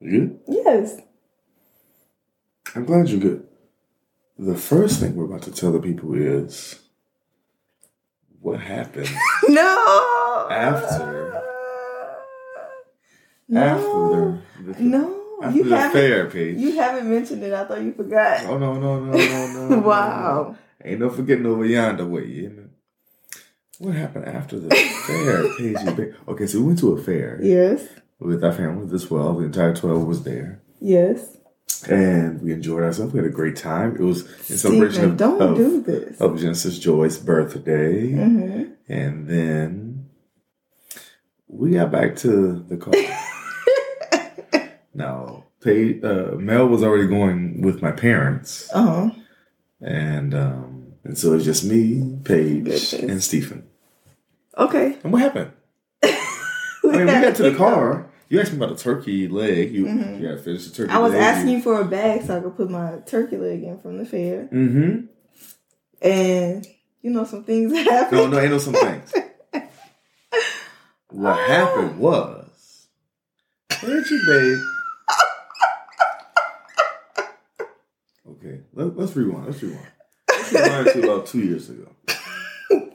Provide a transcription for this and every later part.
You? Yes. I'm glad you're good. The first thing we're about to tell the people is what happened. No. After the affair, Paige. You haven't mentioned it. I thought you forgot. Oh, no. Wow. Ain't no forgetting over yonder way, you know? What happened after the fair, Paige? Okay, so we went to a fair. Yes. With our family, the 12. The entire 12 was there. Yes. And we enjoyed ourselves. We had a great time. It was in celebration of Genesis Joy's birthday. Mm-hmm. And then we got back to the car. Now, Mel was already going with my parents. Uh-huh. And so it was just me, Paige, and Stephen. Okay. And what happened? We got to the car. You asked me about the turkey leg. You got to finish the turkey leg. I was asking you for a bag so I could put my turkey leg in from the fair. Mm-hmm. And, you know, some things happened. No, ain't no some things. What happened was, Angie, babe. Okay, let's rewind. Let's rewind to about 2 years ago.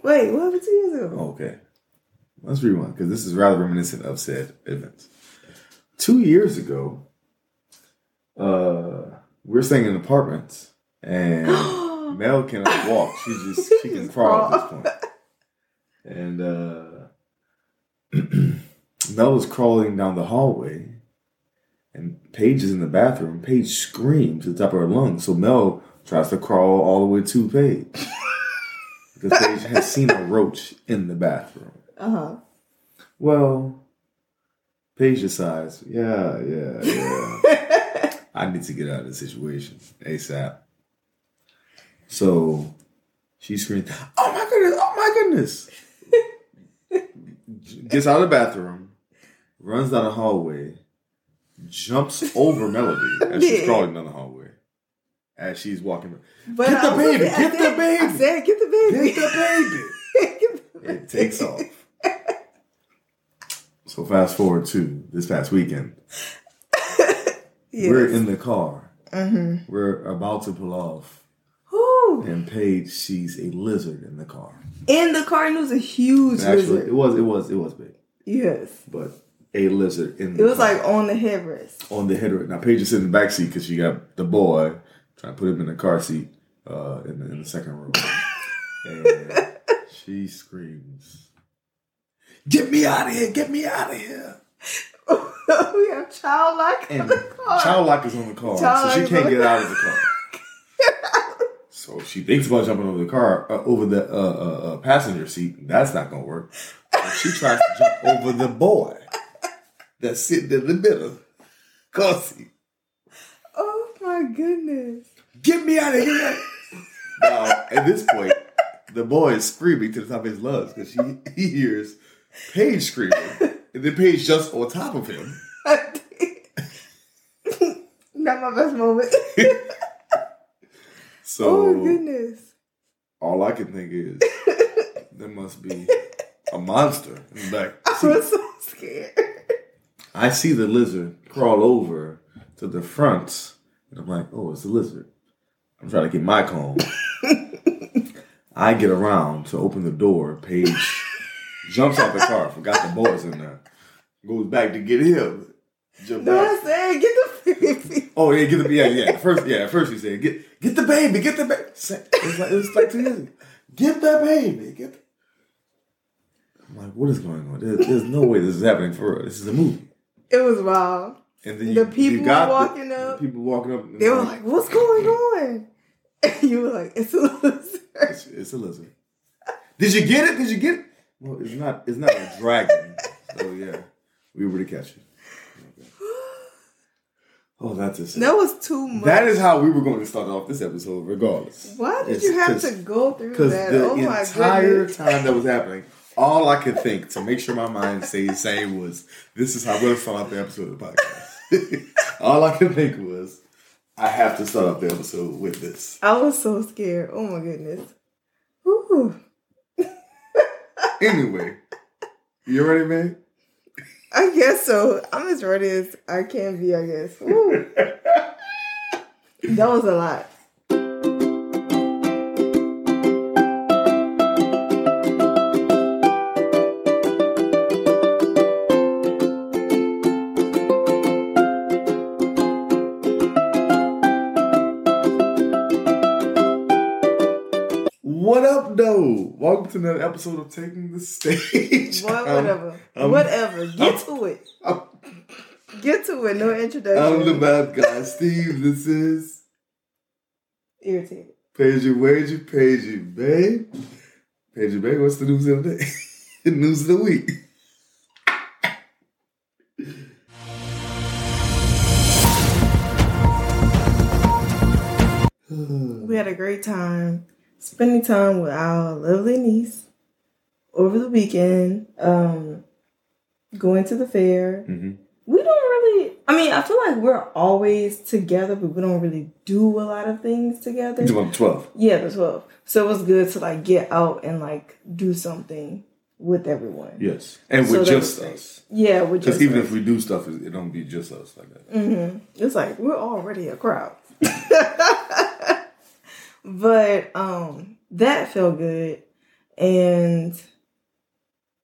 Wait, what happened 2 years ago? Okay. Let's rewind, because this is rather reminiscent of said events. 2 years ago, we were staying in apartments, and Mel cannot walk. She can crawl at this point. And Mel was crawling down the hallway, and Paige is in the bathroom. Paige screams at the top of her lungs, so Mel tries to crawl all the way to Paige. Because Paige has seen a roach in the bathroom. Uh-huh. Well, Paige decides, yeah. I need to get out of this situation ASAP. So she screams, oh my goodness. Gets out of the bathroom, runs down the hallway, jumps over Melody as she's crawling down the hallway. As she's walking. But get the baby. It takes off. So fast forward to this past weekend. Yes. We're in the car. Mm-hmm. We're about to pull off. Ooh. And Paige sees a lizard in the car. It was a huge lizard. It was big. Yes. But a lizard in the car. It was like on the headrest. Now Paige is sitting in the backseat because she got the boy trying to put him in the car seat in the second row. And she screams, Get me out of here. We have child lock in the car. Child lock is on the car, so she can't get out of the car. So she thinks about jumping over the car, over the passenger seat. That's not going to work. So she tries to jump over the boy that's sitting in the middle. Cussy. Oh my goodness. Get me out of here. Now, at this point, the boy is screaming to the top of his lungs because he hears Paige screaming, and then Paige jumps on top of him. Not my best moment. So, oh goodness! All I can think is there must be a monster in the back. I was so scared. I see the lizard crawl over to the front, and I'm like, "Oh, it's a lizard." I'm trying to get my comb. I get around to open the door. Paige jumps out the car. Forgot the boy's in there. Goes back to get him. I said, get the baby. Oh, yeah, get the baby. Yeah. First he said, get the baby. Get the baby. It was like 2 years ago. Get the baby. I'm like, what is going on? There's no way this is happening for us. This is a movie. It was wild. And then the people walking up. They were like, what's going on? And you were like, it's a lizard. It's a lizard. Did you get it? Well, it's not a dragon. So yeah, we were to catch it. Okay. Oh, that's it. That was too much. That is how we were going to start off this episode, regardless. Why did you have to go through that? The entire time that was happening, all I could think to make sure my mind stayed the same was, this is how we're going to start off the episode of the podcast. All I could think was, I have to start off the episode with this. I was so scared. Oh my goodness. Ooh. Anyway, you ready, man? I guess so. I'm as ready as I can be, I guess. Woo. That was a lot. Welcome to another episode of Taking the Stage. Whatever. Get to it. Get to it. No introduction. I'm the bad guy, Steve. This is... Irritated. Pagey, wagey, Pagey, babe. Pagey, babe, what's the news of the day? The news of the week. We had a great time spending time with our lovely niece over the weekend, going to the fair. Mm-hmm. We don't really, I mean, I feel like we're always together, but we don't really do a lot of things together. You want the 12th? Yeah, the 12th. So it was good to like get out and like do something with everyone. Yes. And with just us. Yeah, with just us. Because even if we do stuff, it don't be just us like that. Mm-hmm. It's like, we're already a crowd. But that felt good, and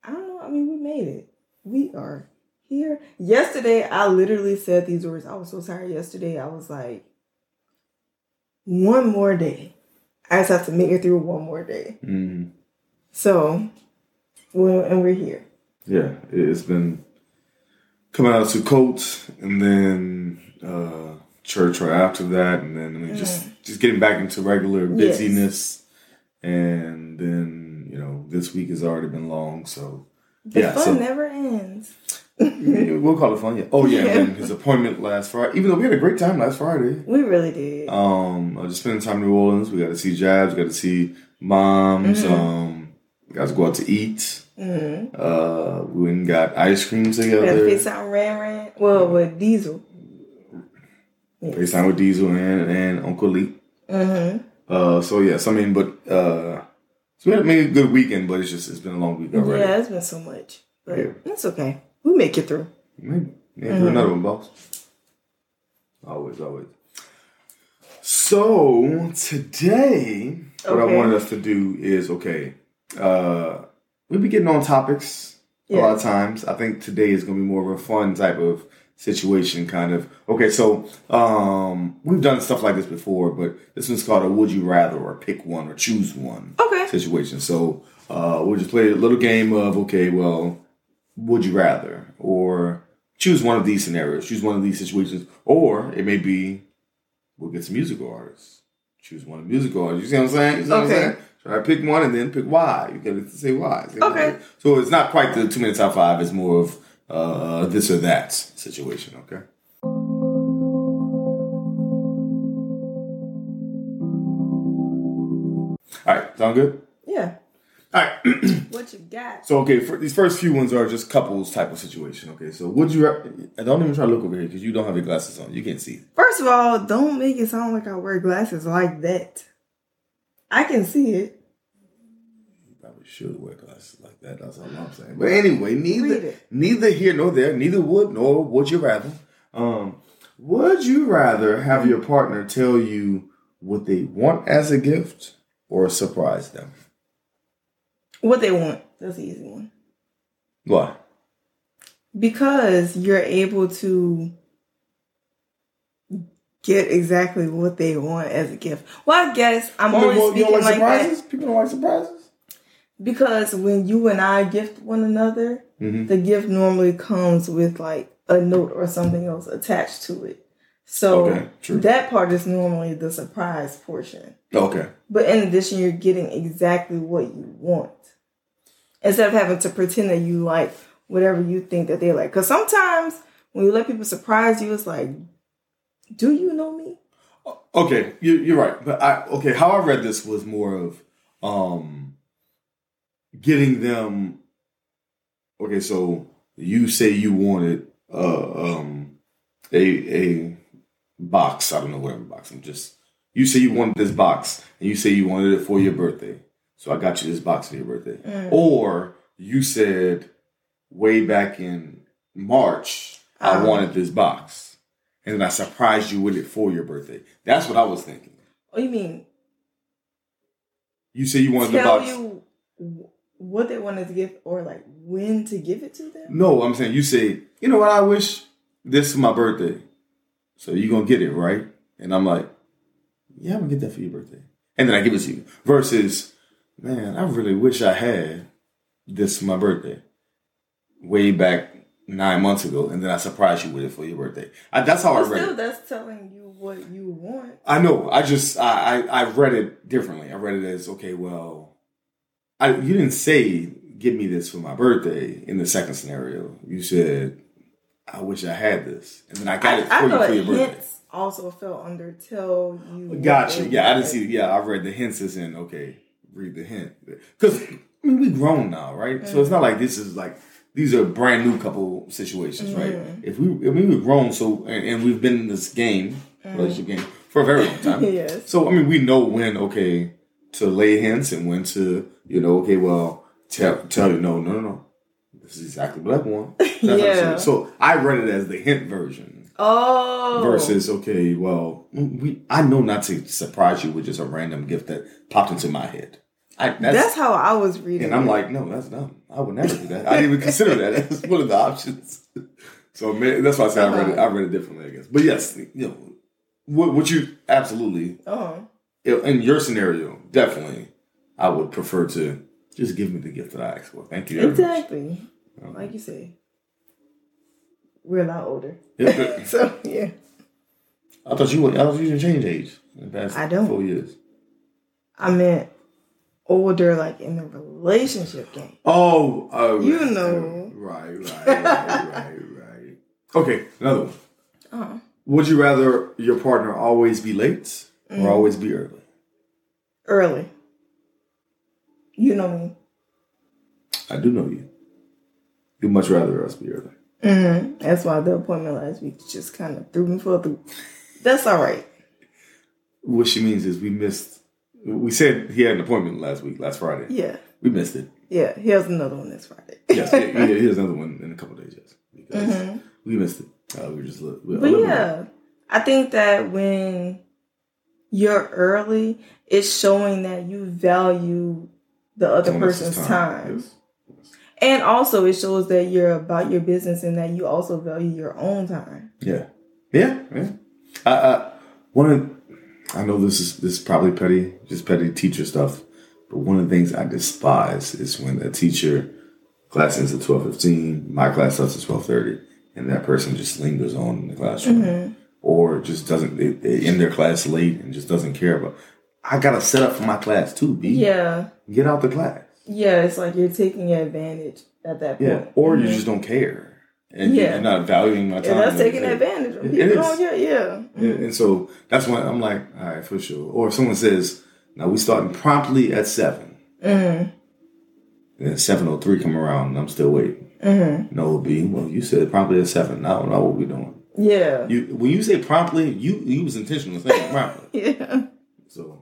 I don't know. I mean, we made it. We are here. Yesterday, I literally said these words. I was so tired yesterday. I was like, one more day. I just have to make it through one more day. Mm-hmm. So, well, and we're here. Yeah, it's been coming out to Colts, and then... church right after that, and then just getting back into regular busyness, and then this week has already been long, so the fun never ends. We'll call it fun, yeah. Oh yeah, and his appointment last Friday. Even though we had a great time last Friday, we really did. Just spending time in New Orleans, we got to see Jabs, we got to see moms. Mm-hmm. We got to go out to eat. Mm-hmm. We went and got ice cream together. We had to fix out Ran. Well, with Diesel. Yes. FaceTime with Diesel and Uncle Lee. Mm-hmm. So we had a good weekend, but it's been a long week already. Yeah, it's been so much. But It's okay. We'll make it through. Maybe. Yeah, mm-hmm. Another one, boss. Always. So, today, what I wanted us to do is, we'll be getting on topics a lot of times. I think today is going to be more of a fun type of situation, kind of. Okay, so we've done stuff like this before, but this one's called a would you rather, or pick one, or choose one situation. So we'll just play a little game of, would you rather, or choose one of these scenarios, choose one of these situations, or it may be we'll get some musical artists. Choose one of the musical artists. You see what I'm saying? Try to pick one and then pick why. You gotta say why. Okay. So it's not quite the 2 minute top five, it's more of this or that situation, okay? All right, sound good? Yeah. All right. What you got? So, for these first few ones are just couples type of situation, okay? So, would you... I don't even try to look over here because you don't have your glasses on. You can't see. First of all, don't make it sound like I wear glasses like that. I can see it. Should wear glasses like that. That's all I'm saying. But anyway, neither here nor there. Neither would nor would you rather. Would you rather have your partner tell you what they want as a gift or surprise them? What they want. That's the easy one. Why? Because you're able to get exactly what they want as a gift. Well, I guess I'm only speaking like surprises? That. People don't like surprises. Because when you and I gift one another, mm-hmm. the gift normally comes with like a note or something else attached to it. So that part is normally the surprise portion. Okay. But in addition, you're getting exactly what you want. Instead of having to pretend that you like whatever you think that they like. Because sometimes when you let people surprise you, it's like, do you know me? Okay, you're right. But how I read this was more of... getting them, so you say you wanted a box. I don't know whatever box. You say you wanted this box, and you say you wanted it for your birthday. So I got you this box for your birthday. Mm. Or you said way back in March, I wanted this box. And then I surprised you with it for your birthday. That's what I was thinking. What do you mean? You said you wanted the box. Tell you what they wanted to give or like when to give it to them? No, I'm saying you say, you know what, I wish this is my birthday. So you're going to get it, right? And I'm like, yeah, I'm going to get that for your birthday. And then I give it to you. Versus, man, I really wish I had this for my birthday. Way back 9 months ago, and then I surprised you with it for your birthday. That's how I read it. That's telling you what you want. I know. I read it differently. I read it as, okay, well, you didn't say, give me this for my birthday in the second scenario. You said, I wish I had this. And then I got it for your birthday. Hints also fell under tell you. Gotcha. Yeah, I didn't see. Yeah, I read the hints as in, okay, read the hint. Because, I mean, we grown now, right? Mm-hmm. So it's not like this is like, these are brand new couple situations, right? Mm-hmm. If we were grown, and we've been in this game, relationship game, for a very long time. Yes. So, I mean, we know when, okay, to lay hints and when to, you know, okay, well, tell you, no. This is exactly what I want. Yeah. So, I read it as the hint version. Oh. Versus, okay, well, I know not to surprise you with just a random gift that popped into my head. That's how I was reading it. And I'm like, no, that's dumb. I would never do that. I didn't even consider that. That's one of the options. So man, that's why I said I read it differently, I guess. But yes, you know, what you absolutely, in your scenario, definitely, I would prefer to just give me the gift that I asked for. Thank you. Exactly. Like you say, we're a lot older. Yeah. So, yeah. I thought you didn't change age in the past 4 years. I meant... older, like in the relationship game. Oh, you know, right. Okay, another one. Would you rather your partner always be late or always be early? Early. You know me. I do know you. You'd much rather us be early. Mm-hmm. That's why the appointment last week just kind of threw me for a loop. That's all right. What she means is we said he had an appointment last Friday. Yeah. We missed it. Yeah. He has another one this Friday. Yes. He has another one in a couple of days, yes. Because we missed it. I think that when you're early, it's showing that you value the other person's time. Yes. And also it shows that you're about your business and that you also value your own time. Yeah. Yeah. Yeah. I know this is probably petty teacher stuff, but one of the things I despise is when a teacher class ends at 12:15, my class starts at 12:30, and that person just lingers on in the classroom or just doesn't. They end their class late and just doesn't care about. I gotta set up for my class too, B. Yeah, get out the class. Yeah, it's like you're taking advantage at that point. Yeah, or you just don't care. And you're not valuing my time. And that's taking advantage of people. And so that's when I'm like, all right, for sure. Or if someone says, now we starting promptly at 7. Mm-hmm. And then 7:03 come around and I'm still waiting. Mm-hmm. No, B, well, you said promptly at 7. I don't know what we're doing. Yeah. When you say promptly, you was intentional saying promptly. Yeah. So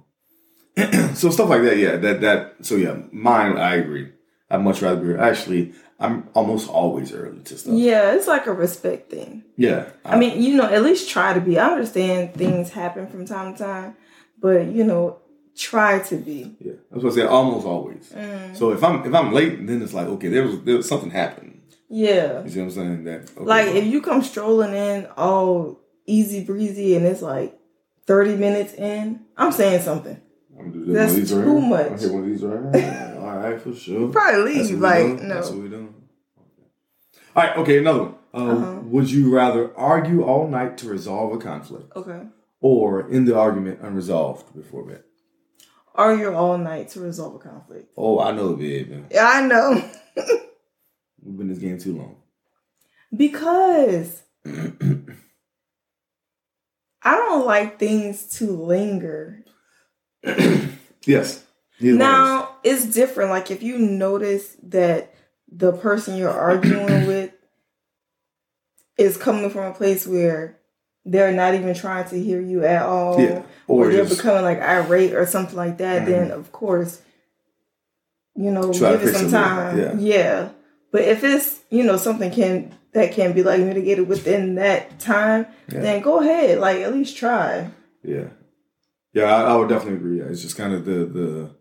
stuff like that, yeah. Mine, I agree. I'd much rather be actually... I'm almost always early to stuff. Yeah, it's like a respect thing. Yeah. I mean, you know, at least try to be. I understand things happen from time to time, but, you know, try to be. Yeah, that's what I said, almost always. So if I'm late, then it's like, okay, there was something happened. Yeah. You see what I'm saying? If you come strolling in all easy breezy and it's like 30 minutes in, I'm saying something. That's too much. I hit one of these right now. All right, for sure. Probably leave. Like, no. That's what we doing. All right, okay, another one. Would you rather argue all night to resolve a conflict? Okay. Or end the argument unresolved before bed? Argue all night to resolve a conflict. Oh, I know, baby. Yeah, I know. We've been in this game too long. Because I don't like things to linger. Yes. Now, it's different. Like, if you notice that the person you're arguing with is coming from a place where they're not even trying to hear you at all, or they're becoming, like, irate or something like that, then, of course, you know, give it some time. Yeah. But if it's, you know, something can that can be like mitigated within that time, then go ahead. Like, at least try. Yeah. Yeah, I would definitely agree. It's just kind of the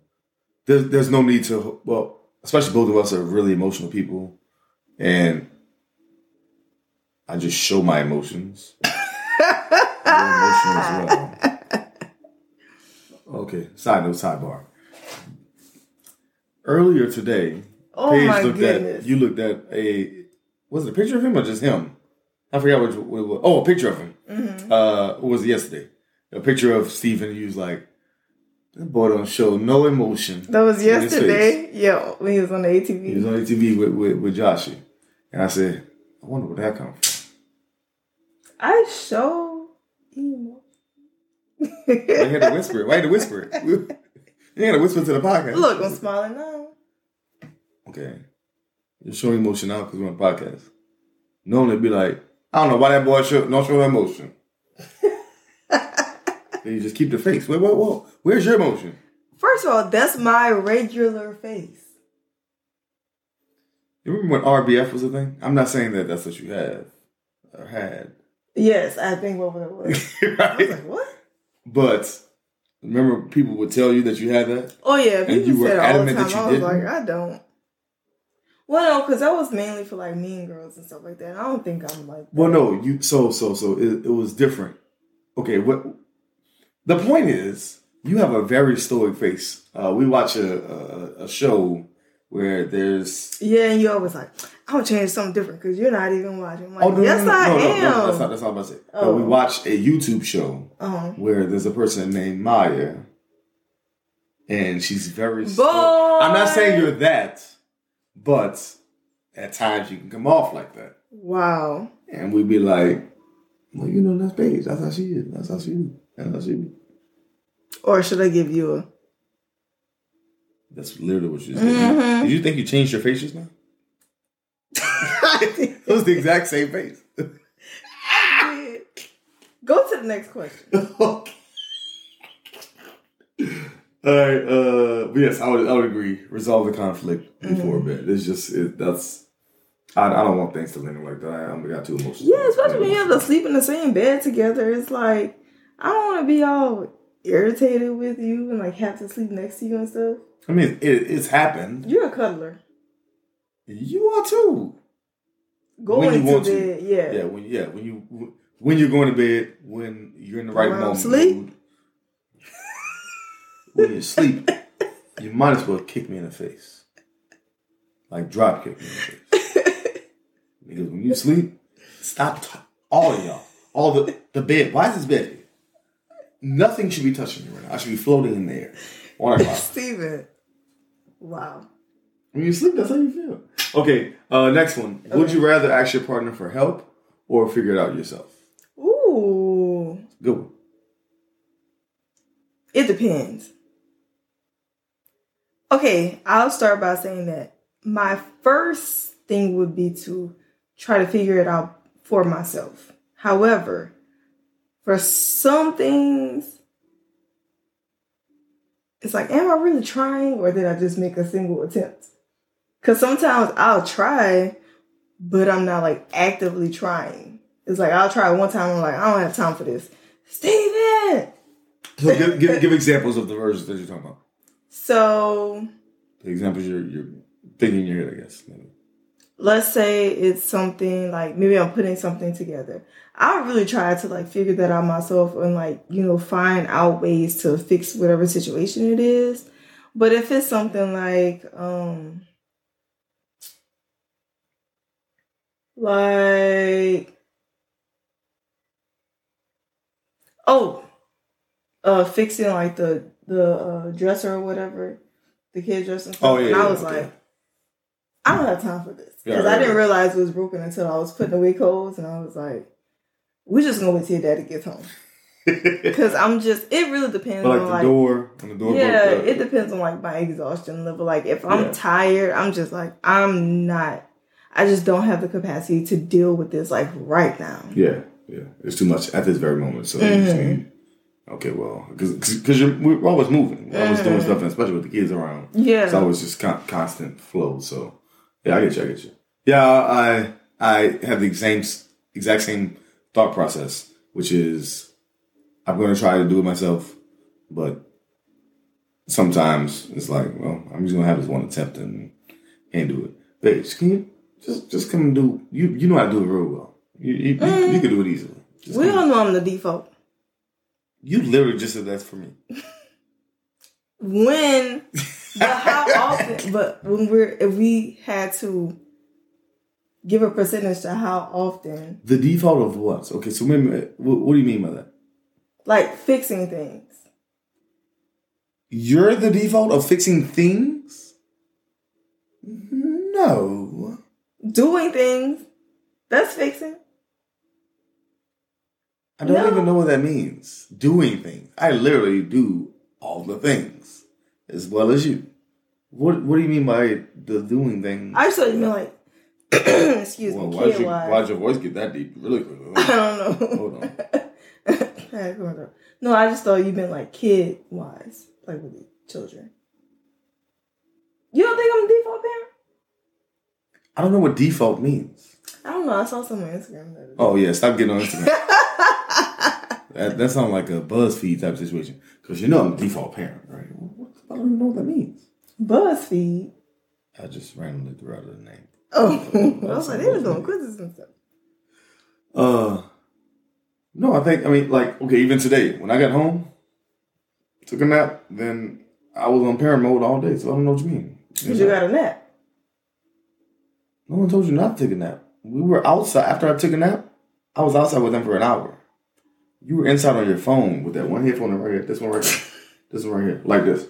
there's no need to, well, especially both of us are really emotional people, and I just show my emotions. Emotional as well. Okay, side note, sidebar. Earlier today, Paige looked at, you looked at a, was it a picture of him or just him? I forgot what it was. Oh, a picture of him. Mm-hmm. Was yesterday. A picture of Stephen. He was like, that boy don't show no emotion. That was yesterday. Yeah, when he was on the ATV. He was on the ATV with Joshi. And I said, I wonder where that comes from. I show emotion. Why you had to whisper it? You had to whisper to the podcast. Look, I'm smiling now. Okay. You're showing emotion now because we're on the podcast. Normally it'd be like, I don't know why that boy don't show no emotion. And you just keep the face. Wait, where's your emotion? First of all, that's my regular face. You remember when RBF was a thing? I'm not saying that that's what you have or had. Yes, I think what it was. Right? I was like, what? But remember, people would tell you that you had that? Oh, yeah. People and you were adamant that you didn't. I was like, I don't. Well, no, because that was mainly for like Mean Girls and stuff like that. I don't think I'm like that. Well, no, you. So it was different. Okay, what? The point is, you have a very stoic face. We watch a show where there's... Yeah, and you're always like, I'm going to change something different because you're not even watching. I'm like, yes, I am. No, that's not what I said. Oh. We watch a YouTube show where there's a person named Maya, and she's very stoic. I'm not saying you're that, but at times you can come off like that. Wow. And we'd be like, well, you know, that's Paige. That's how she is. That's how she is. Or should I give you a... That's literally what you said. Mm-hmm. Did you think you changed your face just now? It was the exact same face. I did. Go to the next question. Okay. All right. But yes, I would agree. Resolve the conflict before bed. It's just... I don't want things to linger like that. I got too emotional. Yeah, especially when you have to sleep in the same bed together. It's like... I don't want to be all irritated with you and like have to sleep next to you and stuff. I mean, it's happened. You're a cuddler. You are too. Going to bed, yeah. Yeah, when you're going to bed, when you're in the right moment. Sleep. When you sleep, you might as well kick me in the face. Like drop kick me in the face. Because when you sleep, stop all of y'all. All the bed. Why is this bed here? Nothing should be touching me right now. I should be floating in the air. Steven. Wow. When you sleep, that's how you feel. Okay, next one. Okay. Would you rather ask your partner for help or figure it out yourself? Ooh. Good one. It depends. Okay, I'll start by saying that my first thing would be to try to figure it out for myself. However... For some things, it's like, am I really trying or did I just make a single attempt? Because sometimes I'll try, but I'm not like actively trying. It's like, I'll try one time. I'm like, I don't have time for this. Steven! So give examples of the versions that you're talking about. So. The examples you're thinking in your head, I guess. Maybe. Let's say it's something like maybe I'm putting something together. I really try to like figure that out myself and like, you know, find out ways to fix whatever situation it is. But if it's something like fixing like the dresser or whatever, the kid dresser. Oh yeah. And I was like, I don't have time for this. Because I didn't realize it was broken until I was putting away codes. And I was like, we're just going to wait till your daddy gets home. Because I'm just, it really depends but like on like... the door. Yeah, it depends on like my exhaustion level. Like if I'm tired, I'm just like, I just don't have the capacity to deal with this like right now. Yeah. It's too much at this very moment. So you just need, okay, well, because we're always moving. We're always doing stuff, and especially with the kids around. Yeah. It's always just constant flow, so... Yeah, I get you. Yeah, I I have the exact same thought process, which is I'm going to try to do it myself, but sometimes it's like, well, I'm just going to have this one attempt and do it. Bitch, can you just come and do, you know how to do it real well. You can do it easily. Just we all know I'm the default. You literally just said that's for me. If we had to give a percentage to how often. The default of what? Okay, so what do you mean by that? Like fixing things. You're the default of fixing things? No. Doing things. That's fixing. I don't even know what that means. Doing things. I literally do all the things as well as you. What do you mean by the doing things? I just mean like, excuse me. Why'd your voice get that deep really quick? I don't know. Hold on. No, I just thought you meant like kid wise, like with the children. You don't think I'm a default parent? I don't know what default means. I don't know. I saw someone on Instagram the other day. Oh yeah, stop getting on Instagram. that sounds like a BuzzFeed type situation because you know I'm a default parent, right? I don't even know what that means. BuzzFeed. I just randomly threw out the name. Oh, I was like, they were doing quizzes and stuff. No, okay, even today, when I got home, took a nap, then I was on parent mode all day, so I don't know what you mean. Because you got a nap. No one told you not to take a nap. We were outside. After I took a nap, I was outside with them for an hour. You were inside on your phone with that one headphone right here, this one right here, this one right here, like this.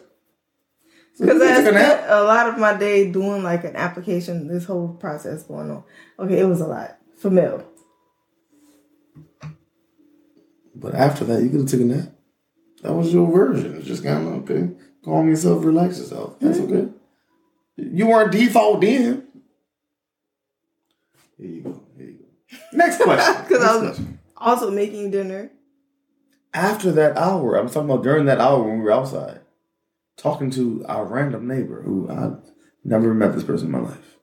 Because I spent a lot of my day doing like an application, this whole process going on. Okay, it was a lot for Mel. But after that, you could have taken that. That was your version. It's just kind of okay. Calm yourself, relax yourself. That's okay. You weren't default then. Here you go. Next question. Because I was also making dinner. After that hour, I'm talking about during that hour when we were outside. Talking to our random neighbor who I never met this person in my life.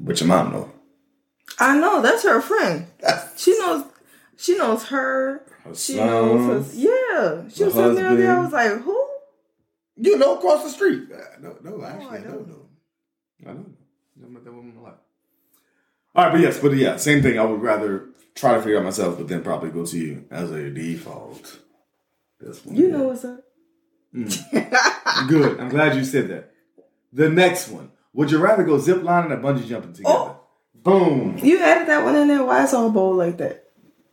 But your mom knows. I know. That's her friend. She knows her. Her son, she knows her. Yeah. She was sitting there and I was like, who? You know, across the street. I don't know. I never met that woman in my life. All right. But yeah, same thing. I would rather try to figure out myself, but then probably go to you as a default. You know what's up. Good. I'm glad you said that. The next one. Would you rather go zip lining or bungee jumping together? Oh. Boom. You added that one in there. Why it's all bold like that?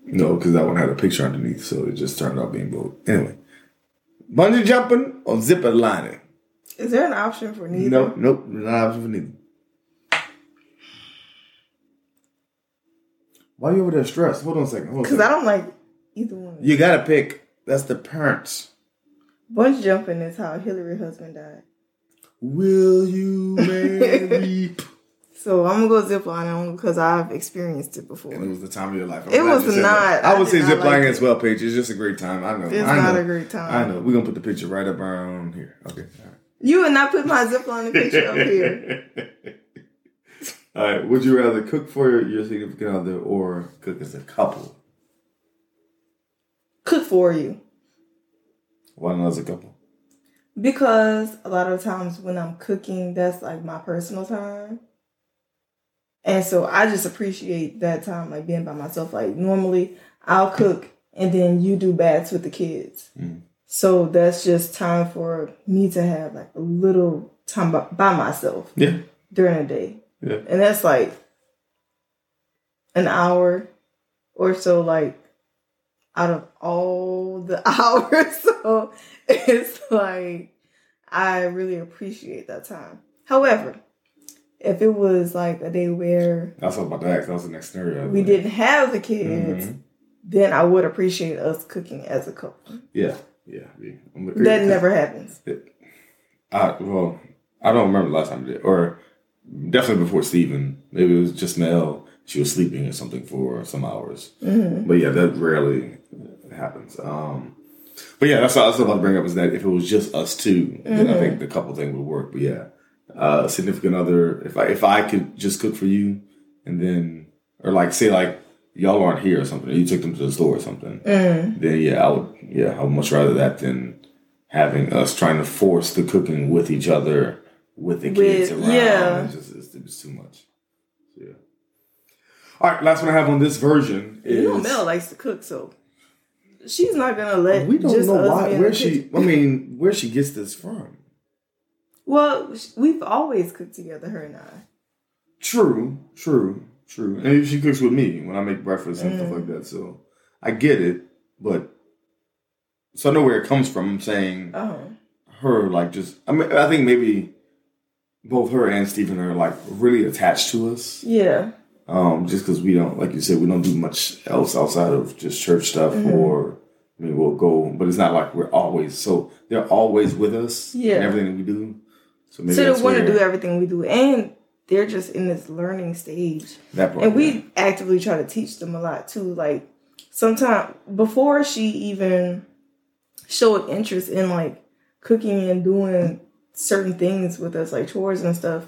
No, because that one had a picture underneath, so it just turned out being bold. Anyway. Bungee jumping or zipper lining? Is there an option for neither? Nope. Not an option for neither. Why are you over there stressed? Hold on a second. Because I don't like either one. You got to pick. That's the parents. Bungee jumping is how Hillary's husband died. Will you marry? So I'm going to go ziplining because I've experienced it before. And it was the time of your life. I would say ziplining as well, Paige. It's just a great time. I know. It's not a great time. I know. We're going to put the picture right up around here. Okay. All right. You would not put my ziplining picture up here. All right. Would you rather cook for your significant other or cook as a couple? Cook for you. Why not as a couple? Because a lot of times when I'm cooking, that's like my personal time. And so I just appreciate that time, like being by myself. Like normally I'll cook and then you do baths with the kids. Mm. So that's just time for me to have like a little time by myself during the day. Yeah. And that's like an hour or so, like out of all the hours. So it's like, I really appreciate that time. However, if it was like a day where that's what about to ask. That was the next scenario. We didn't have the kids, then I would appreciate us cooking as a couple. Yeah. That never happens. I don't remember the last time I did, or definitely before Steven. Maybe it was just Mel. She was sleeping or something for some hours. Mm-hmm. But yeah, that rarely happens. But yeah, that's what I was about to bring up is that if it was just us two, then I think the couple thing would work. But yeah. Significant other, if I could just cook for you, and then, or like say like y'all aren't here or something, or you took them to the store or something, then I would much rather that than having us trying to force the cooking with each other with the kids around. Yeah. It's too much. Yeah. All right, last one I have on this version is... You know Mel likes to cook, so she's not going to let... We don't know why, where she gets this from. Well, we've always cooked together, her and I. True. And she cooks with me when I make breakfast and stuff like that, so I get it, but... So I know where it comes from. I'm saying her, like, just... I mean, I think maybe both her and Stephen are, like, really attached to us. Yeah. Just because we don't, like you said, we don't do much else outside of just church stuff or... I mean, we'll go... But it's not like we're always... So they're always with us in everything that we do. So maybe they want to do everything we do. And they're just in this learning stage. That part, and we actively try to teach them a lot, too. Like, sometimes... Before she even... showed interest in like cooking and doing certain things with us, like chores and stuff,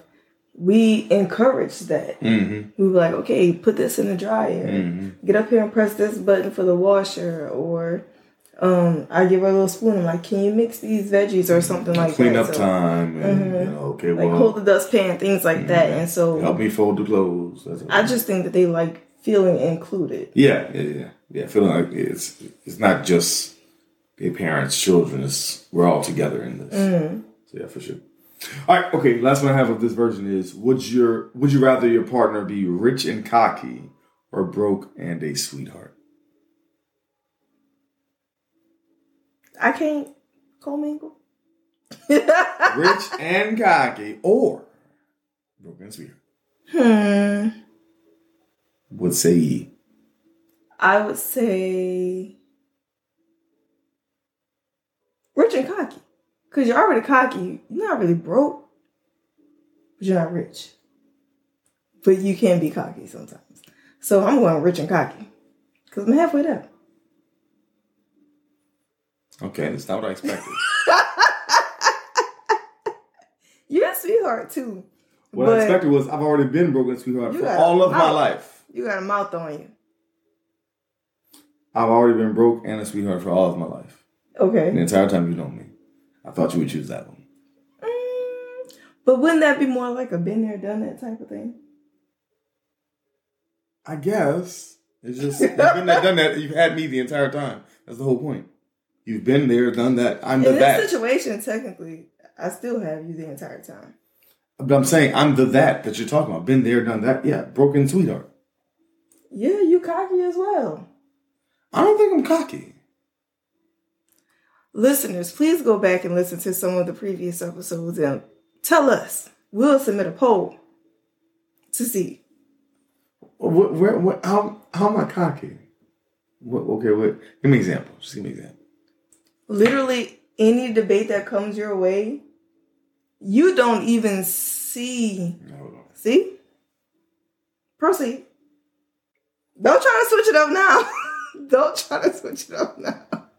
we encouraged that. We were like, okay, put this in the dryer, get up here and press this button for the washer, or I give her a little spoon and like, can you mix these veggies or something like clean that? Clean up time, and you know, okay, like hold the dustpan, things like that. And so help me fold the clothes. That's I just think that they like feeling included. Yeah. Feeling like it's not just their parents, children, we're all together in this. So yeah, for sure. All right, okay, last one I have of this version is, would you rather your partner be rich and cocky or broke and a sweetheart? I can't commingle. Rich and cocky or broke and sweetheart? What say ye? I would say... rich and cocky. Because you're already cocky. You're not really broke. But you're not rich. But you can be cocky sometimes. So I'm going rich and cocky. Because I'm halfway there. Okay, that's not what I expected. You're a sweetheart, too. What I expected was I've already been broken sweetheart for all of my life. You got a mouth on you. I've already been broke and a sweetheart for all of my life. Okay. The entire time you know me. I thought you would choose that one. But wouldn't that be more like a been there, done that type of thing? I guess. It's just, you've been there, done that. You've had me the entire time. That's the whole point. You've been there, done that. I'm the that. In this situation, technically, I still have you the entire time. But I'm saying I'm the that you're talking about. Been there, done that. Yeah, broken sweetheart. Yeah, you cocky as well. I don't think I'm cocky. Listeners, please go back and listen to some of the previous episodes and tell us. We'll submit a poll to see. How am I cocky? Give me an example. Just give me an example. Literally, any debate that comes your way, you don't even see. No. See? Proceed. Don't try to switch it up now.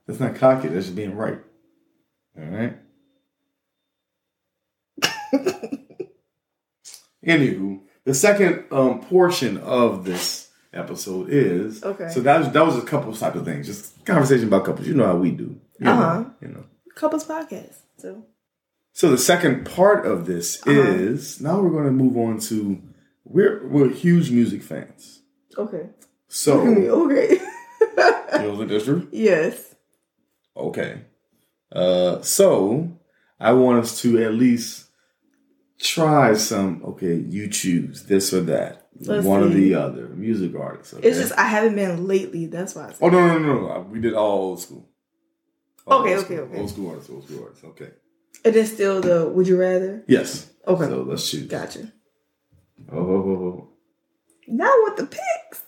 That's not cocky. That's just being right. All right? Anywho, the second portion of this episode is... Okay. So that was a couples type of things. Just conversation about couples. You know how we do. You know. Couples podcast. So the second part of this is... Now we're going to move on to... We're huge music fans. Okay. So... Okay. You know that's true? Yes. Okay. So I want us to at least try some, okay, you choose this or that. Let's see. Or the other. Music artists. Okay? It's just, I haven't been lately. That's why I said No. We did all old school. Okay. Old school artists. Okay. It is still the would you rather? Yes. Okay. So let's choose. Gotcha. Oh. Now with the picks.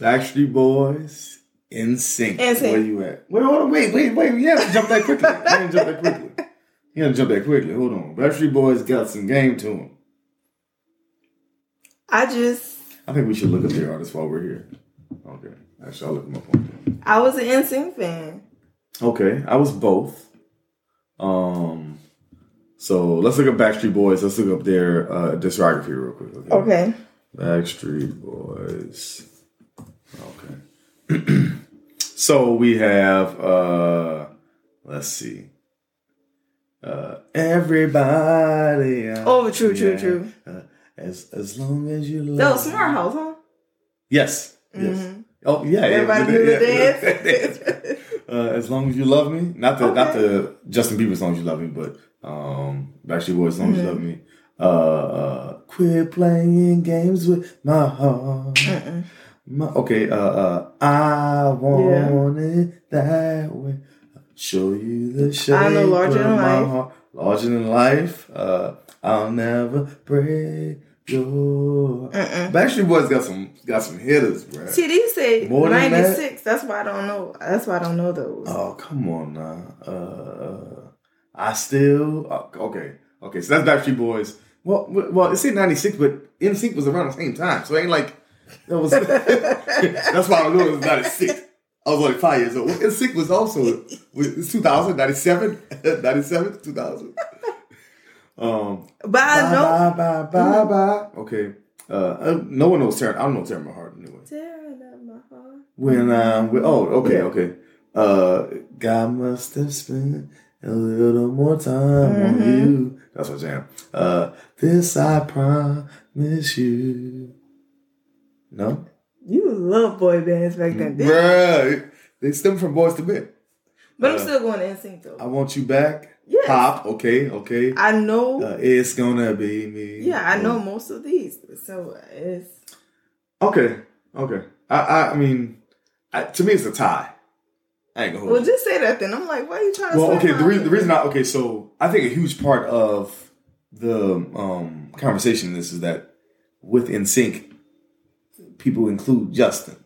Backstreet Boys. NSYNC. Where you at? Wait. You have to jump that quickly. Hold on. Backstreet Boys got some game to them. I think we should look up their artists while we're here. Okay. Actually, I'll look them up on there. I was an NSYNC fan. Okay. I was both. So let's look up Backstreet Boys. Let's look up their discography real quick. Okay. Backstreet Boys. Okay. So we have, let's see. Everybody. True. As long as you love. That was Smart House, huh? Yes. Mm-hmm. Yes. Oh yeah. Everybody knew the dance. As long as you love me. Not the Justin Bieber song, you love me, but Backstreet Boys song, you love me. Quit playing games with my heart. I want it that way. Show you the shape of my heart. Larger than life. I'll never break your. Backstreet Boys got some hitters, bro. See, these say 96. That's why I don't know. That's why I don't know those. Oh, come on now. I still okay. So that's Backstreet Boys. Well, it said 96, but NSYNC was around the same time, so it ain't like that was. That's why I knew it was 96. I was like 5 years old. NSYNC was also 2000, 97, 97, 2000. Bye, no. Bye. Okay. No one knows Tara. I don't know Tara My Heart anyway. Tara My Heart. When okay. God must have spent a little more time on you. That's my jam. This I promise you. No? You love boy bands back then, didn't you? Bruh. They stem from Boyz II Men. But I'm still going to NSYNC, though. I Want You Back. Yes. Pop. Okay. I know. It's gonna be me. Yeah, I know most of these. So it's... Okay. I mean, to me, it's a tie. I ain't gonna hold it. Well, just say that then. I'm like, why are you trying to say that? Well, okay, the reason I... Okay, so I think a huge part of the conversation in this is that with NSYNC... people include Justin.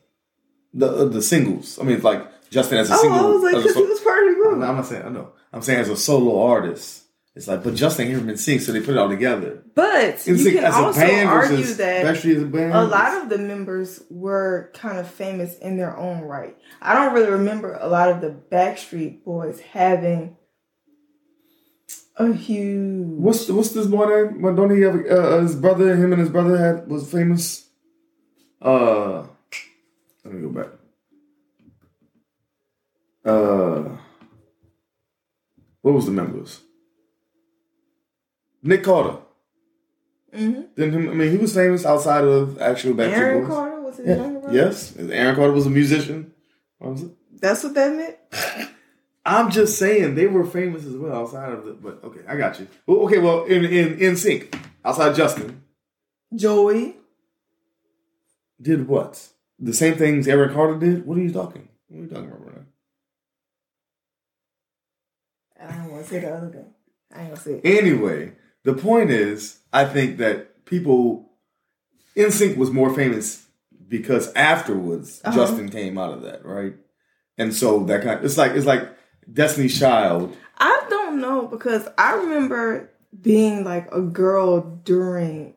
The singles. I mean, it's like Justin as a single. I was like, because he was part of the group. I'm not saying, I know. I'm saying as a solo artist. It's like, but Justin here been singing, so they put it all together. But you can also argue that a lot of the members were kind of famous in their own right. I don't really remember a lot of the Backstreet Boys having a huge... What's this boy name? Don't he have his brother was famous? Let me go back. What was the members? Nick Carter. Mm-hmm. He was famous outside of actual Backstreet Boys. Aaron Carter was his younger brother? Yes, Aaron Carter was a musician. What was it? That's what that meant. I'm just saying they were famous as well outside of it. But okay, I got you. Okay, well in NSYNC, outside Justin, Joey. Did what? The same things Aaron Carter did? What are you talking about right now? I don't want to say the other thing. I ain't going to say it. Anyway, the point is, I think that people... NSYNC was more famous because afterwards, Justin came out of that, right? And so that kind of... It's like Destiny's Child. I don't know, because I remember being like a girl during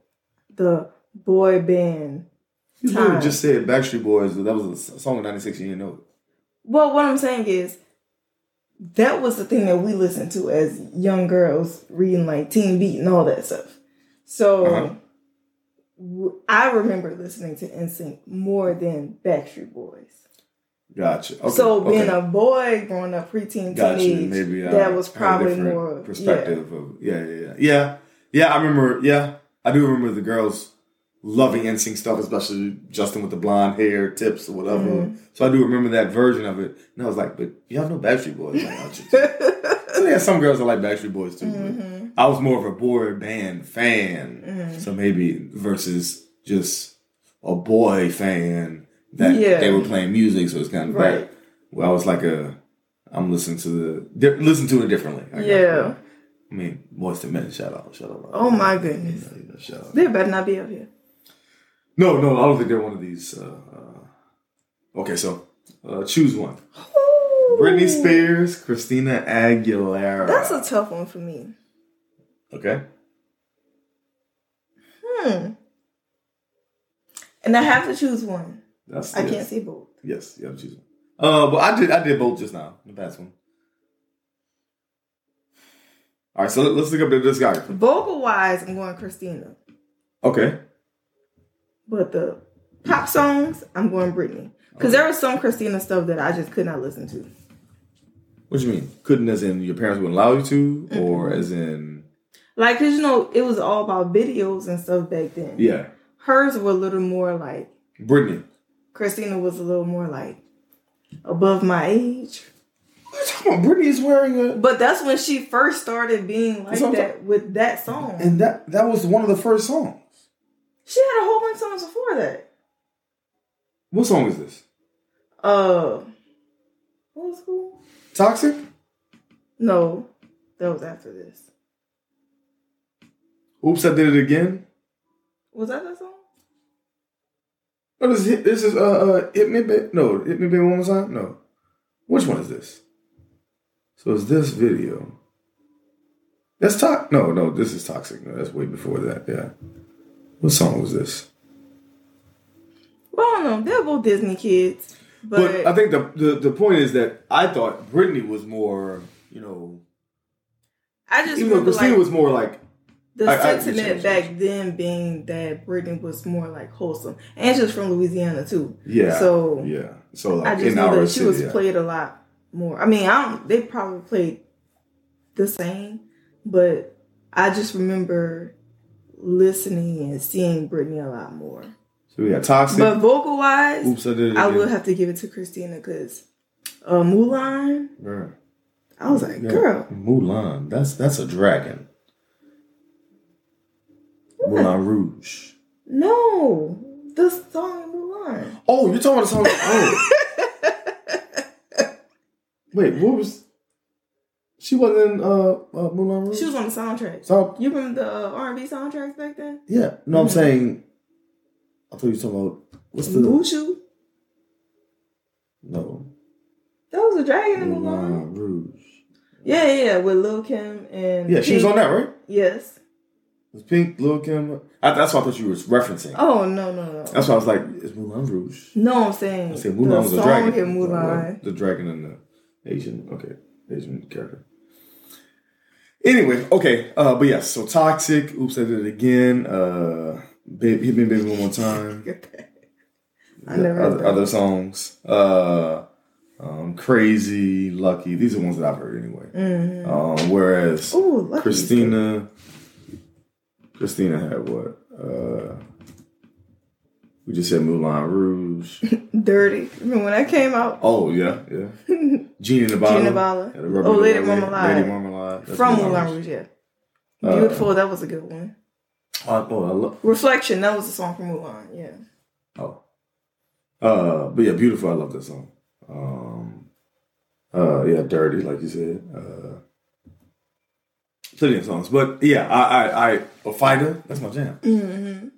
the boy band... You literally just said Backstreet Boys. That was a song in 96. You didn't know it. Well, what I'm saying is that was the thing that we listened to as young girls, reading like Teen Beat and all that stuff. So I remember listening to NSYNC more than Backstreet Boys. Gotcha. Okay. So being a boy growing up preteen, teenage, maybe, that was probably more perspective. Yeah. I remember. Yeah, I do remember the girls. Loving NSYNC stuff, especially Justin with the blonde hair, tips, or whatever. Mm-hmm. So I do remember that version of it. And I was like, but y'all know Backstreet Boys. So yeah, some girls that like Backstreet Boys too. Mm-hmm. But I was more of a boy band fan. Mm-hmm. So maybe versus just a boy fan that they were playing music. So it's kind of like, well, I was like I'm listening to it differently. I mean, Boyz II Men, shout out. Oh my goodness. Shout out. They better not be up here. No, I don't think they're one of these. So choose one. Ooh. Britney Spears, Christina Aguilera. That's a tough one for me. Okay. And I have to choose one. I can't say both. Yes, you have to choose one. But I did both just now, the past one. All right, so let's look up this guy. Vocal wise, I'm going Christina. Okay. But the pop songs, I'm going Britney. Because there was some Christina stuff that I just could not listen to. What do you mean? Couldn't as in your parents wouldn't allow you to? Mm-hmm. Or as in... Like, because, you know, it was all about videos and stuff back then. Yeah. Hers were a little more like... Britney. Christina was a little more like above my age. What are you talking about? Britney is wearing a... But that's when she first started being like that with that song. And that was one of the first songs. She had a whole bunch of songs before that. What song is this? What was cool? Toxic? No, that was after this. Oops, I Did It Again. Was that song? No, this is It May Be. No, It May Be One More Time. No, which one is this? So it's this video. That's Toxic. No, this is Toxic. No, that's way before that. Yeah. What song was this? Well, I don't know. They're both Disney kids. But I think the point is that I thought Britney was more, you know. I just even though Christina was more like the sentiment back then being that Britney was more like wholesome, and she was from Louisiana too. Yeah. So like, I just knew that she was played a lot more. I mean, they probably played the same, but I just remember listening and seeing Britney a lot more. So we got Toxic. But vocal wise, I will have to give it to Christina because Mulan. Girl. I was like, girl. Mulan. That's a dragon. What? Moulin Rouge. No. The song Mulan. Oh, you're talking about the song. Oh. Wait, what was. She wasn't in Moulin Rouge? She was on the soundtrack. So, you remember the R&B soundtracks back then? Yeah. No, I'm saying. I thought you were talking about... What's the... Mushu? No. That was a dragon in Moulin Rouge. Yeah, with Lil Kim and... Yeah, Pink. She was on that, right? Yes. It was Pink, Lil Kim... That's what I thought you were referencing. Oh, no. That's why I was like, it's Moulin Rouge. No, I'm saying... I said Mulan was a dragon. The song Mulan. The dragon and the Asian... Okay, Asian character. Anyway, okay. But yeah, so Toxic. Oops, I Did It Again. Baby, Hit Me Baby One More Time. I never heard other songs. Crazy, Lucky. These are ones that I've heard anyway. Mm-hmm. Whereas Christina had what? We just said Moulin Rouge. Dirty. Remember when that came out? Oh, yeah. Gina Bala. Oh, Lady Marmalade. From Moulin Rouge, yeah. Beautiful, that was a good one. Reflection. That was a song from Mulan. Yeah. Oh. But yeah, Beautiful. I love that song. Yeah, Dirty, like you said. Plenty of songs, but yeah, I Fighter. That's my jam. Mm-hmm.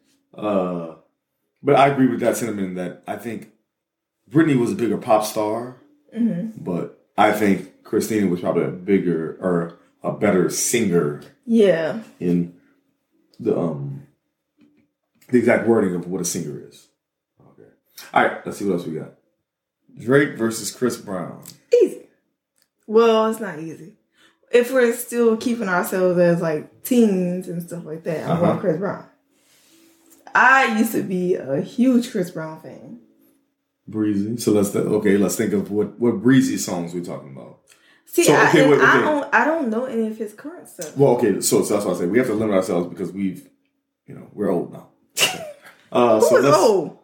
But I agree with that sentiment that I think Britney was a bigger pop star, mm-hmm. but I think Christina was probably a bigger or a better singer. Yeah. In the exact wording of what a singer is. Okay. All right, let's see what else we got. Drake versus Chris Brown. Easy. Well, it's not easy. If we're still keeping ourselves as like teens and stuff like that, I'm going Chris Brown. I used to be a huge Chris Brown fan. Breezy. So let's think of what Breezy songs we're talking about. See, so, okay, wait. I don't know any of his current stuff. Well, okay, so that's why I say we have to limit ourselves because we're old now. Who is old?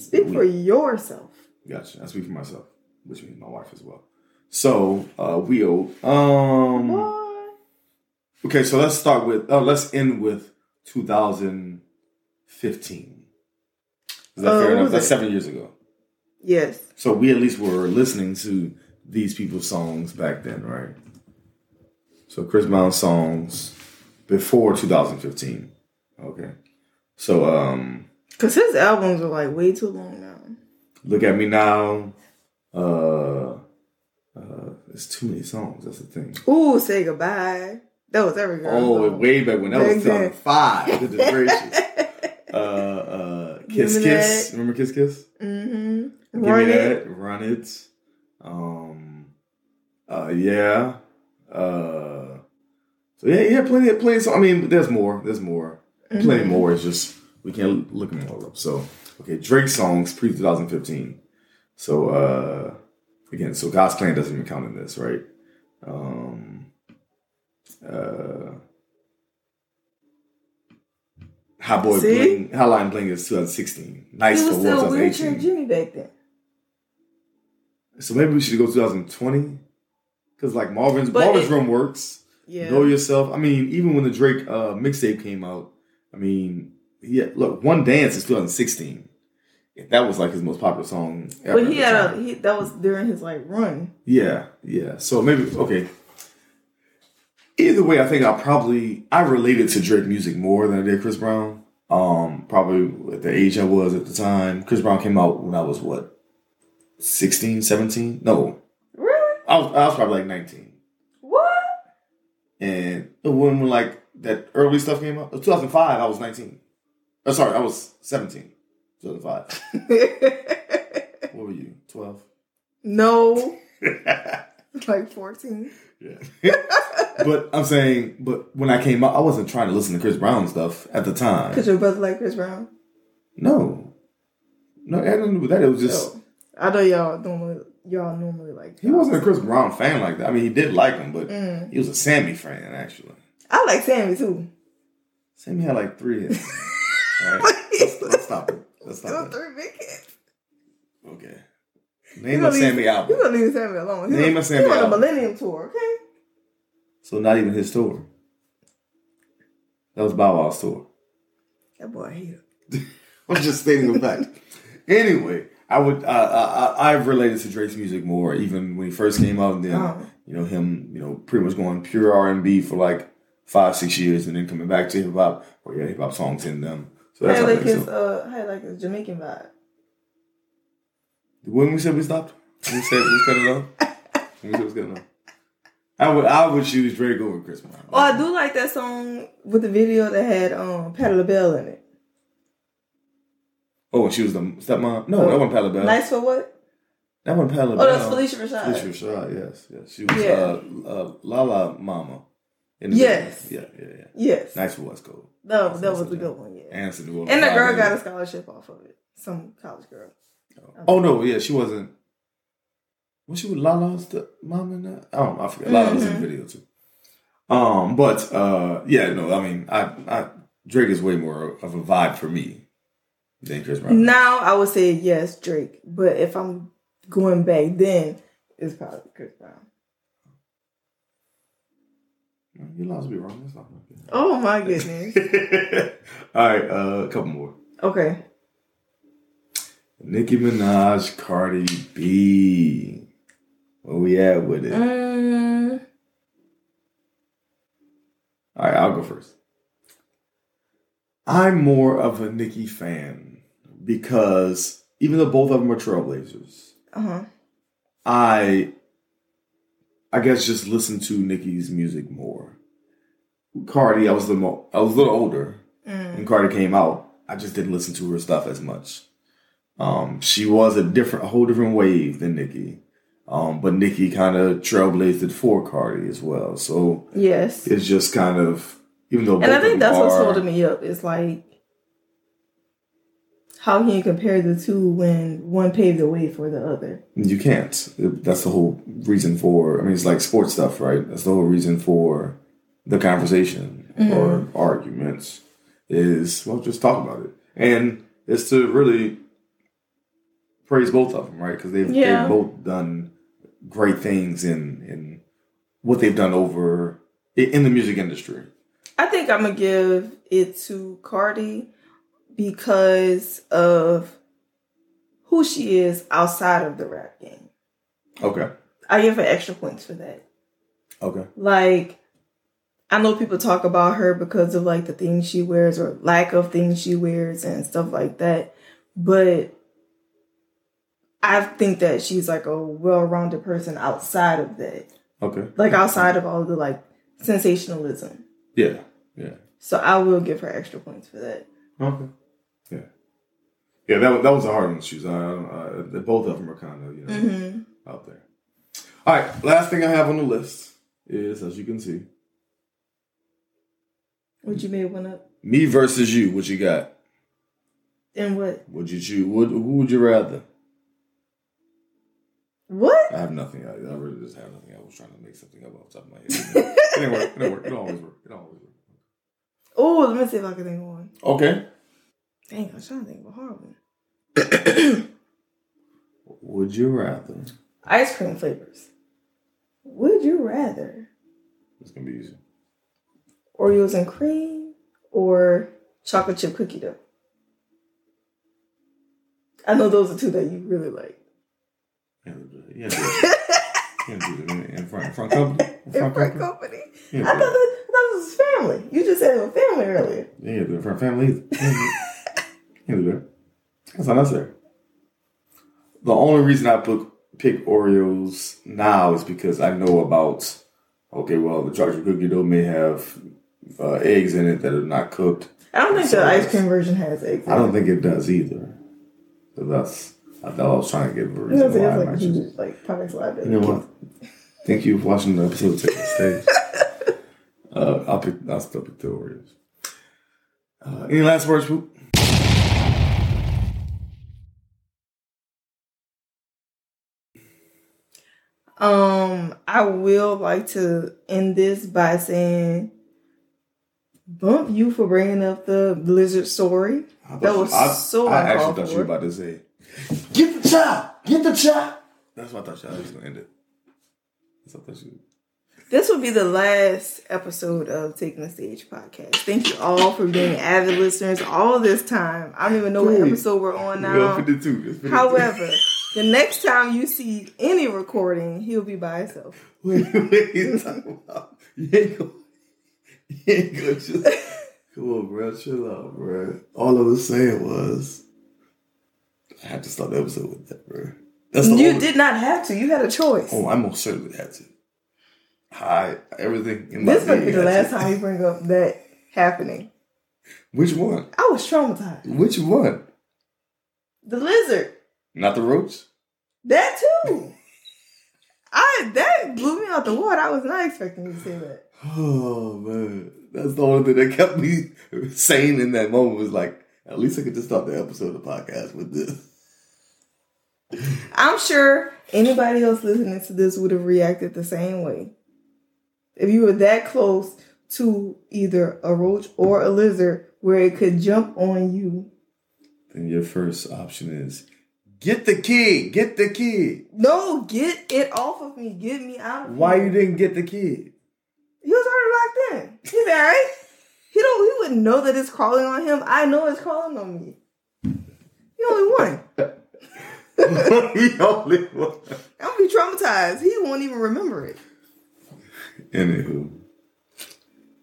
Speak for yourself. Gotcha. I speak for myself, which means my wife as well. So we old. Okay, so let's start with. Let's end with 2015. Is that fair enough? That's 7 years ago. Yes. So we at least were listening to these people's songs back then, right? So Chris Brown's songs before 2015. Okay. So, because his albums are like way too long now. Look at Me Now. It's too many songs. That's the thing. Ooh, Say Goodbye. That was every girl. Oh, way back when. That was 2005. Goodness gracious. Kiss Kiss. Remember Kiss Kiss? Mm-hmm. Give Run It. Run It. Yeah. So yeah, he had plenty. So I mean, there's more. Mm-hmm. Plenty more. It's just we can't look them all up. So okay, Drake songs pre-2015. So again, so God's Plan doesn't even count in this, right? Hot Boy Bling, Hotline Bling is 2016. Nice for 2018. Wheelchair Jimmy back then. So maybe we should go 2020, because like Marvin's Room works. Yeah. Know Yourself. I mean, even when the Drake mixtape came out, I mean, yeah. Look, One Dance is 2016. That was like his most popular song ever. But he had that was during his like run. Yeah. So maybe okay. Either way, I think I related to Drake music more than I did Chris Brown. Probably at the age I was at the time. Chris Brown came out when I was 16, 17? No. Really? I was probably like 19. What? And when like that early stuff came out, 2005, I was 19. Oh, sorry, I was 17. 2005. What were you? 12? No. Like 14. Yeah. But I'm saying, but when I came out, I wasn't trying to listen to Chris Brown stuff at the time. Because your brother liked Chris Brown? No, I didn't do with that. It was just... No. I know y'all normally like... He wasn't a Chris Brown fan like that. I mean, he did like him, but he was a Sammy fan, actually. I like Sammy, too. Sammy had like 3 hits. All right. Let's stop it. Let's stop it. 3 big hits. Okay. Name of Sammy album. You're going to leave Sammy alone. Name of Sammy album. He's on the Millennium Tour, okay? So not even his tour. That was Bow Wow's tour. That boy here. I'm just stating the fact. Anyway, I've related to Drake's music more, even when he first came out, and then pretty much going pure R&B for like 5-6 years, and then coming back to hip hop. Oh yeah, hip hop songs in them. So that's how you like his Jamaican vibe. When we said we stopped, we said we cut it off. When we said we cut it off. I would choose Drake over Chris Brown. Oh, I do like that song with the video that had Patti LaBelle in it. Oh, and she was the stepmom? No, that wasn't Patti LaBelle. Nice for what? That wasn't Patti LaBelle. Oh, that's Phylicia Rashad. Phylicia Rashad, yes. She was Lala mama. In the video. Yeah. Yes. Nice for what's cool. No, that was a good one, yeah. And the girl got a scholarship off of it. Some college girl. Oh, no, yeah, she wasn't. Was she with Lala's mom and that? Oh, I forgot. Lala was in the video too. Drake is way more of a vibe for me than Chris Brown. Now I would say yes, Drake. But if I'm going back then, it's probably Chris Brown. You're allowed to be wrong. That's not my good. Oh my goodness. All right, a couple more. Okay. Nicki Minaj, Cardi B. Where we at with it? All right, I'll go first. I'm more of a Nicki fan because even though both of them are trailblazers, I guess just listen to Nicki's music more. Cardi, I was a little older when Cardi came out. I just didn't listen to her stuff as much. She was a whole different wave than Nicki. But Nicki kind of trailblazed for Cardi as well. So yes, it's just kind of, even though. And I think that's what's holding me up. It's like how can you compare the two when one paved the way for the other? You can't. That's the whole reason for. I mean, it's like sports stuff, right? That's the whole reason for the conversation or arguments is just talk about it, and it's to really praise both of them, right? Because they've both done great things in what they've done over in the music industry. I think I'm gonna give it to Cardi because of who she is outside of the rap game. Okay, I give her extra points for that. Okay, like I know people talk about her because of like the things she wears or lack of things she wears and stuff like that, but I think that she's like a well-rounded person outside of that. Okay. Like outside of all the like sensationalism. Yeah. Yeah. So I will give her extra points for that. Okay. Yeah. Yeah, that was a hard one to choose. Both of them are kind of out there. All right. Last thing I have on the list is, as you can see. What you made one up? Me versus you. What you got? And what? Would you choose? Who would you rather? What? I have nothing. I really just have nothing. I was trying to make something up off the top of my head. It didn't work. It don't always work. Oh, let me see if I can think of one. Okay. Dang, I was trying to think of a hard one. Would you rather? Ice cream flavors. Would you rather? It's going to be easy. Oreos and cream or chocolate chip cookie dough? I know those are two that you really like. Yeah, in front company. Yeah, I thought this was family. You just said it was family earlier. Yeah, in front family either. That's not necessary. The only reason I pick Oreos now is because I know about, okay, well, the chocolate cookie dough may have eggs in it that are not cooked. I don't think the ice cream version has eggs in it. I don't think it does either. So that's... I thought I was trying to get a reason why I might choose. Like, products liability. You know what? Thank you for watching the episode Taking the Stage. I'll still pick the Oreos. Any last words, Poop? I will like to end this by saying bump you for bringing up the lizard story. I actually thought you were about to say Get the child. That's what I thought y'all was going to end it. This would be the last episode of Taking the Stage podcast. Thank you all for being avid listeners all this time. I don't even know what episode we're on now. We're on 52. However, the next time you see any recording, he'll be by himself. What you talking about? You ain't gonna just... Come on, bro. Chill out, bro. All I was saying was... I had to start the episode with that, bro. You did not have to. You had a choice. Oh, I most certainly had to. Everything in my head. This might be the last time you bring up that happening. Which one? I was traumatized. Which one? The lizard. Not the roach? That too. That blew me out the water. I was not expecting you to say that. Oh, man. That's the only thing that kept me sane in that moment was like, at least I could just start the episode of the podcast with this. I'm sure anybody else listening to this would have reacted the same way. If you were that close to either a roach or a lizard where it could jump on you. Then your first option is, get the kid. No, get it off of me. Get me out of here. Why you didn't get the kid? He was already locked in. He's all right. He wouldn't know that it's crawling on him. I know it's crawling on me. He only one. I'm going to be traumatized. He won't even remember it. Anywho.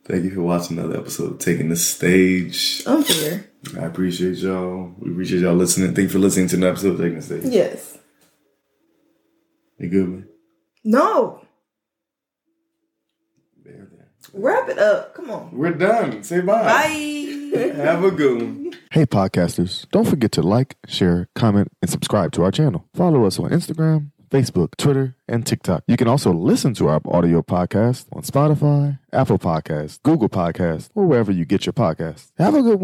Thank you for watching another episode of Taking the Stage. I'm here. I appreciate y'all. We appreciate y'all listening. Thank you for listening to another episode of Taking the Stage. Yes. You good, man? No. Wrap it up. Come on. We're done. Say bye. Bye. Have a good one. Hey, podcasters. Don't forget to like, share, comment, and subscribe to our channel. Follow us on Instagram, Facebook, Twitter, and TikTok. You can also listen to our audio podcast on Spotify, Apple Podcasts, Google Podcasts, or wherever you get your podcasts. Have a good one.